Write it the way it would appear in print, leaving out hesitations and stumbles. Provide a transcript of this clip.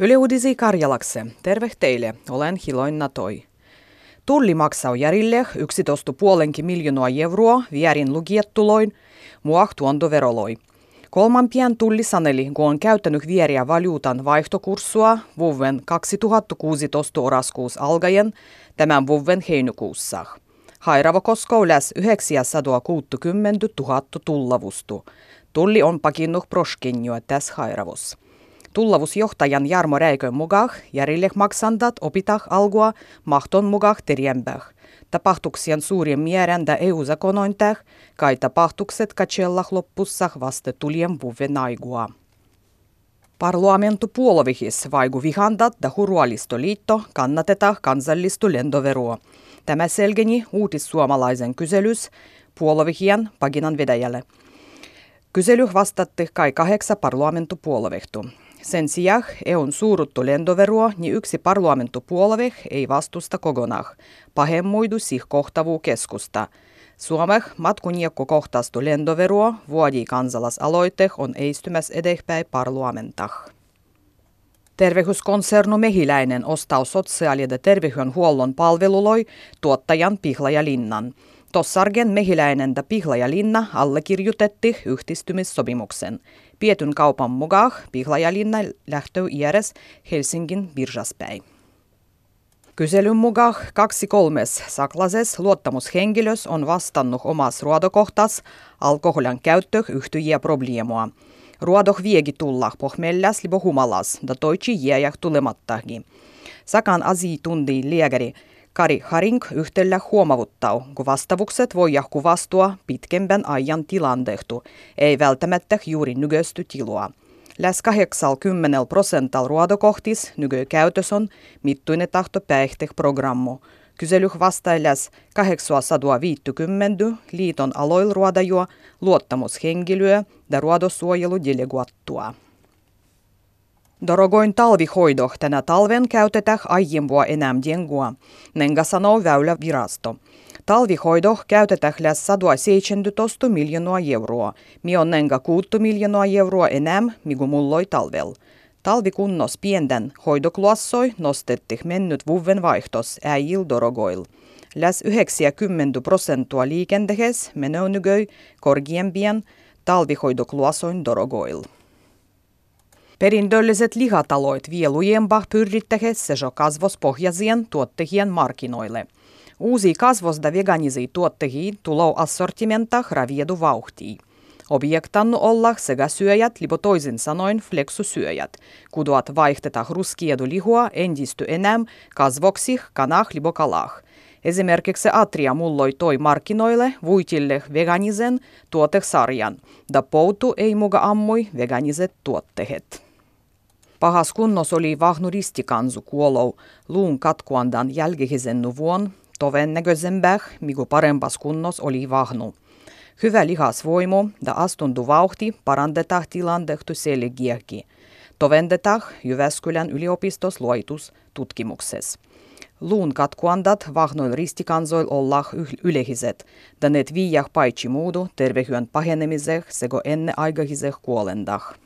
Yle Uudisi Karjalakse. Terve teille. Olen Hiloin Natoi. Tulli maksaa järille 11,5 miljoonaa euroa vierin lukiettuloin muahtuontoveroloi. Kolmanpien tulli saneli, kun on käyttänyt vieriä valuutan vaihtokurssua vuoden 2016 oraskuus algaen tämän vuoden heinäkuussa. Hairava koskoo läs 960 000 tullavustu. Tulli on pakinnut proskinjoa tässä hairavus. Tullavusjohtajan Jarmo Räikön mukaan järille maksandat opitah algua mahton mukaan terjempää. Tapahtuksien suurin määräntä EU-zakonointah, kai tapahtukset katsellah loppussa vasta tulien vuoden aigua. Parlamentu puolivihis vaigu vihandat da Hurualistoliitto kannatetah kansallistu lendoverua. Tämä selgeni Uutissuomalaisen kyselys puolivihien paginan vedäjälle. Kysely vastatti kai 8 parlamentupuolivehtu. Sen sijaan EUn suuruttu lendoverua, niin yksi parlamentupuoliveh ei vastusta kokonaan. Pahemmuidu sih kohtavuu keskusta. Suomeh matkuniekko kohtaistu lendoverua vuodii kansalaisaloite on eistymässä edespäin parlamentah. Terveyskonsernu Mehiläinen ostaa sosiaali- ja terveydenhuollon palveluloi tuottajan Pihlajalinnan. Tossargen Mehiläinen ja Pihlajalinna allekirjoitetti yhtistymissopimuksen. Pietyn kaupan mukaan Pihlajalinna lähtee järjes Helsingin birjaspäin. Kyselyn mukaan 2/3 saklases luottamushenkilös on vastannut omas ruodokohtas alkoholan käyttö yhtyjiä probleemoa. Ruodoh viegi tullah pohmellas libo humalas, da toici jääjäh tulemattahgi. Sakan asiantuntija lääkäri Kari Haring yhtellä huomavuttaa, kun vastavukset voi kuvastua pitkempän ajan tilanteehtu, ei välttämättä juuri nykyistä tilua. Läs 80% ruodokohtis nykykäytös on mittuinen tahto päihteprogrammu. Kysely vastaa läs 850 liiton aloil ruodajua, luottamushenkilöä ja ruodosuojeludeleguattua. Dorogoin talvihoidoh tänä talven käytetään aiempua enemmän jengua, nenga sanoo Väylävirasto. Talvihoidoh käytetään lähes 117 miljoonaa euroa, mi on nenga 6 miljoonaa euroa enemmän, mikä mulloi talvel. Talvikunnos pienten hoidokluassoi nostettiin mennyt vuoden vaihtos äijil dorogoil. Lähes 90% liikentehes menee nykyi korkeampien talvihoidokluassoin dorogoil. Perintölliset lihataloit vie lujempaa pyrrittäessä kasvospohjaisien tuottajien markkinoille. Uusia kasvos- ja veganisia tuottajia tulee assortimenta raviedu vauhtia. Objektannu olla sekä syöjät, libo toisin sanoen fleksusyöjät, kuduat vaihteta ruskiedu lihua entisty enemmän kasvoksih, kanah, libo kalah. Esimerkiksi Atria mulloi toi markkinoille vuitille veganisen tuotesarjan, da poutu ei muka ammui veganiset tuotteet. Pahas kunnos oli vahnuristikansu kuolou luun katkuandan jälkihisennu vuon, todennäköisempää, mikä parempas kunnos oli vahnu. Hyvä lihasvoimu da astundu vauhti parandetaan tilannehtu selgiäkin. Tovendetaan Jyväskylän yliopistos luoitus tutkimuksessa. Luun katkuandat vahnoil ristikansoil ollah ylehiset, da net viijah paitsi muudu tervehyön pahenemiseh sego enne aikahiseh kuolendah.